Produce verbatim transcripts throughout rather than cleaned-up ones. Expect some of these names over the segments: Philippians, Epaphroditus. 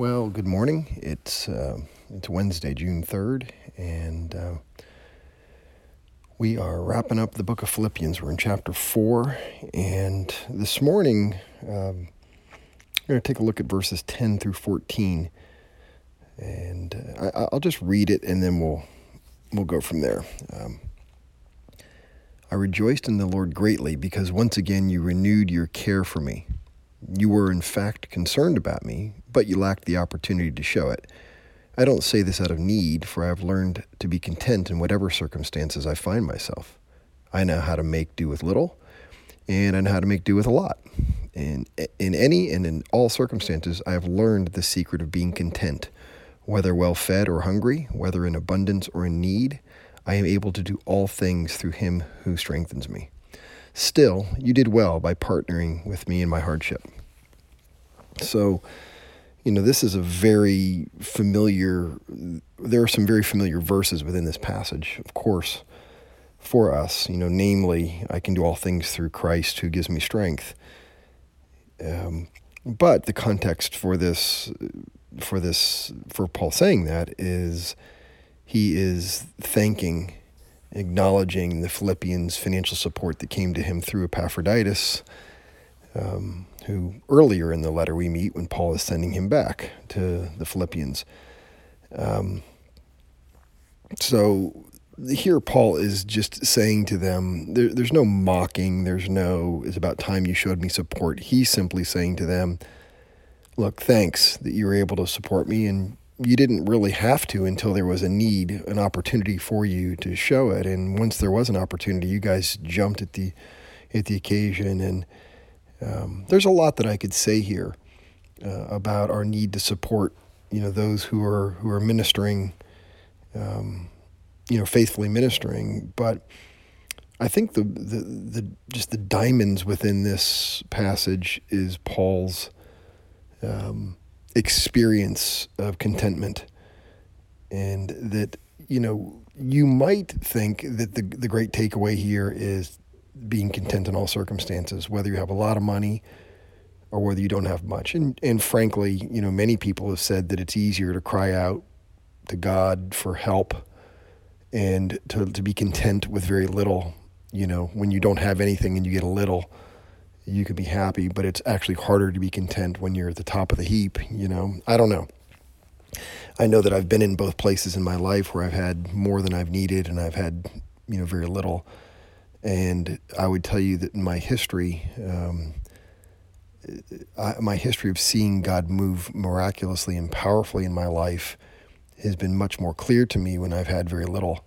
Well, good morning. It's uh, it's Wednesday, June third, and uh, we are wrapping up the book of Philippians. We're in chapter four, and this morning um, I'm going to take a look at verses ten through fourteen, and uh, I, I'll just read it, and then we'll we'll go from there. Um, I rejoiced in the Lord greatly because once again you renewed your care for me. You were in fact concerned about me, but you lacked the opportunity to show it. I don't say this out of need, for I have learned to be content in whatever circumstances I find myself. I know how to make do with little, and I know how to make do with a lot. And in any and in all circumstances, I have learned the secret of being content. Whether well-fed or hungry, whether in abundance or in need, I am able to do all things through him who strengthens me. Still, you did well by partnering with me in my hardship. So, you know, this is a very familiar, there are some very familiar verses within this passage, of course, for us, you know, namely, I can do all things through Christ who gives me strength. Um, but the context for this, for this, for Paul saying that is, he is thanking, acknowledging the Philippians' financial support that came to him through Epaphroditus, um, who earlier in the letter we meet when Paul is sending him back to the Philippians. Um, so here Paul is just saying to them, there, there's no mocking, there's no, it's about time you showed me support. He's simply saying to them, look, thanks that you were able to support me, and you didn't really have to until there was a need, an opportunity for you to show it. And once there was an opportunity, you guys jumped at the at the occasion. And um, there's a lot that I could say here uh, about our need to support, you know, those who are who are ministering, um, you know, faithfully ministering. But I think the the the just the diamonds within this passage is Paul's Um, experience of contentment, and that, you know, you might think that the the great takeaway here is being content in all circumstances, whether you have a lot of money or whether you don't have much. And and frankly, you know, many people have said that it's easier to cry out to God for help and to, to be content with very little. You know, when you don't have anything and you get a little, you could be happy, but it's actually harder to be content when you're at the top of the heap, you know? I don't know. I know that I've been in both places in my life where I've had more than I've needed and I've had, you know, very little. And I would tell you that in my history, um, I, my history of seeing God move miraculously and powerfully in my life has been much more clear to me when I've had very little.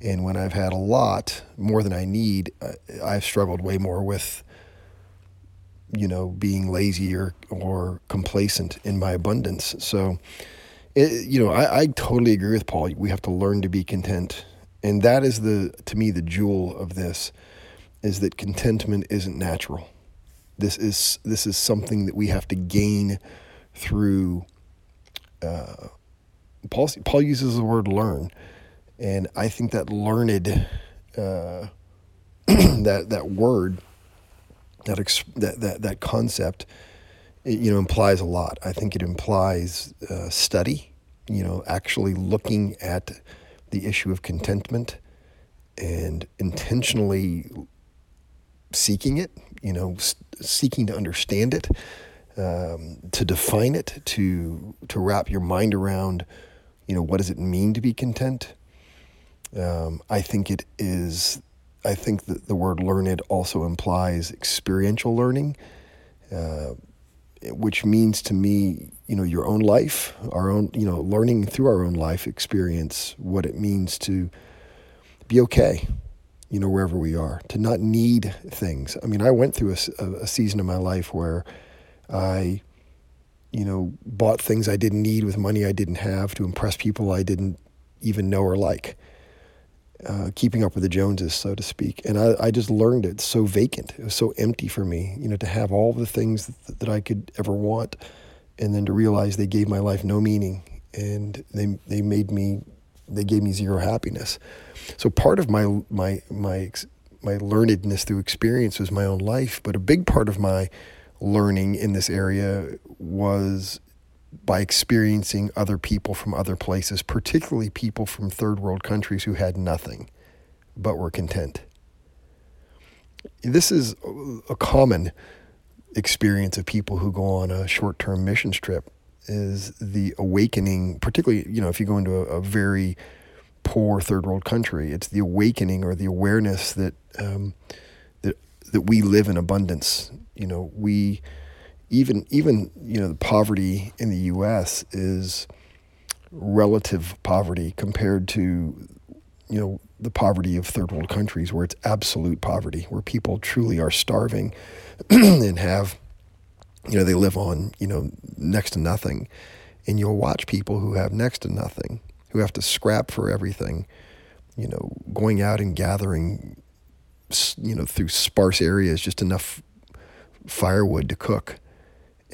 And when I've had a lot, more than I need, I've struggled way more with, you know, being lazy or, or complacent in my abundance. So, it, you know, I, I totally agree with Paul. We have to learn to be content. And that is the, to me, the jewel of this is that contentment isn't natural. This is, this is something that we have to gain through, uh, Paul, Paul uses the word learn. And I think that learned, uh, that, that word, That, exp- that that that concept, you know, implies a lot. I think it implies uh, study, you know, actually looking at the issue of contentment and intentionally seeking it, you know, s- seeking to understand it, um, to define it, to to wrap your mind around, you know, what does it mean to be content? Um, I think it is... I think that the word learned also implies experiential learning, uh, which means to me, you know, your own life, our own, you know, learning through our own life experience, what it means to be okay, you know, wherever we are, to not need things. I mean, I went through a, a season of my life where I, you know, bought things I didn't need with money I didn't have to impress people I didn't even know or like. Uh, keeping up with the Joneses, so to speak. And I, I just learned it's so vacant. It was so empty for me, you know, to have all the things that, that I could ever want, and then to realize they gave my life no meaning, and they they made me, they gave me zero happiness. So part of my my my my learnedness through experience was my own life, but a big part of my learning in this area was by experiencing other people from other places, particularly people from third world countries who had nothing but were content. This is a common experience of people who go on a short-term missions trip, is the awakening, particularly, you know, if you go into a, a very poor third world country, it's the awakening or the awareness that um, that that we live in abundance. You know, we even even you know the poverty in the U S is relative poverty compared to, you know, the poverty of third world countries, where it's absolute poverty, where people truly are starving and have, you know, they live on, you know, next to nothing. And you'll watch people who have next to nothing, who have to scrap for everything, you know, going out and gathering, you know, through sparse areas, just enough firewood to cook,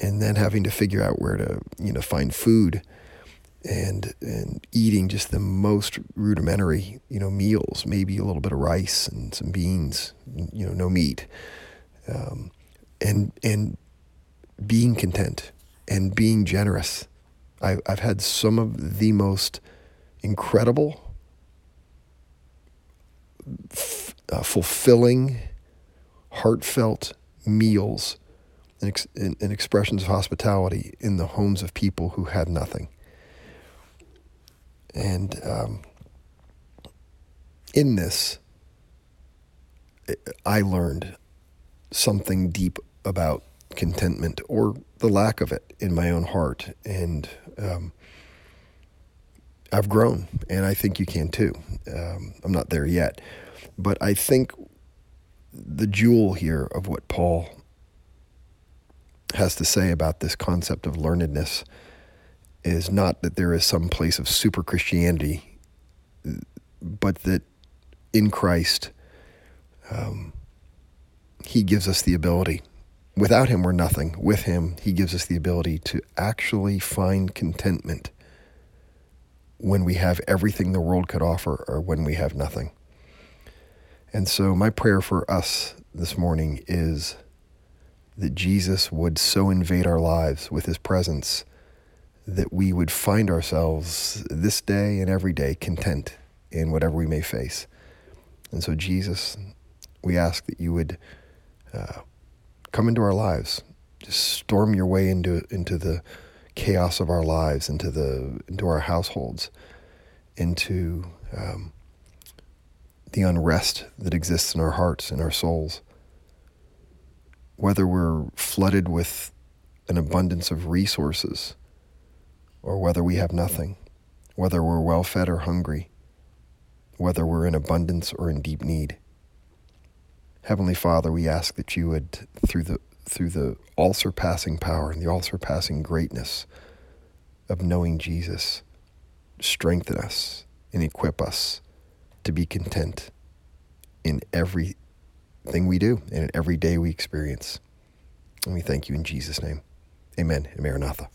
and then having to figure out where to, you know, find food, and and eating just the most rudimentary, you know, meals, maybe a little bit of rice and some beans, you know, no meat, um, and and being content and being generous. I, I've had some of the most incredible, f- uh, fulfilling, heartfelt meals and, ex- and, and expressions of hospitality in the homes of people who had nothing. And um, in this, I learned something deep about contentment, or the lack of it, in my own heart. And um, I've grown, and I think you can too. Um, I'm not there yet. But I think the jewel here of what Paul has to say about this concept of learnedness is not that there is some place of super Christianity, but that in Christ, um, he gives us the ability. Without him, we're nothing. With him, he gives us the ability to actually find contentment when we have everything the world could offer, or when we have nothing. And so my prayer for us this morning is that Jesus would so invade our lives with his presence that we would find ourselves this day and every day content in whatever we may face. And so, Jesus, we ask that you would uh, come into our lives, just storm your way into into the chaos of our lives, into the into our households, into um, the unrest that exists in our hearts and our souls. Whether we're flooded with an abundance of resources, or whether we have nothing, whether we're well-fed or hungry, whether we're in abundance or in deep need. Heavenly Father, we ask that you would, through the through the all-surpassing power and the all-surpassing greatness of knowing Jesus, strengthen us and equip us to be content in everything we do and in every day we experience. And we thank you in Jesus' name. Amen and Maranatha.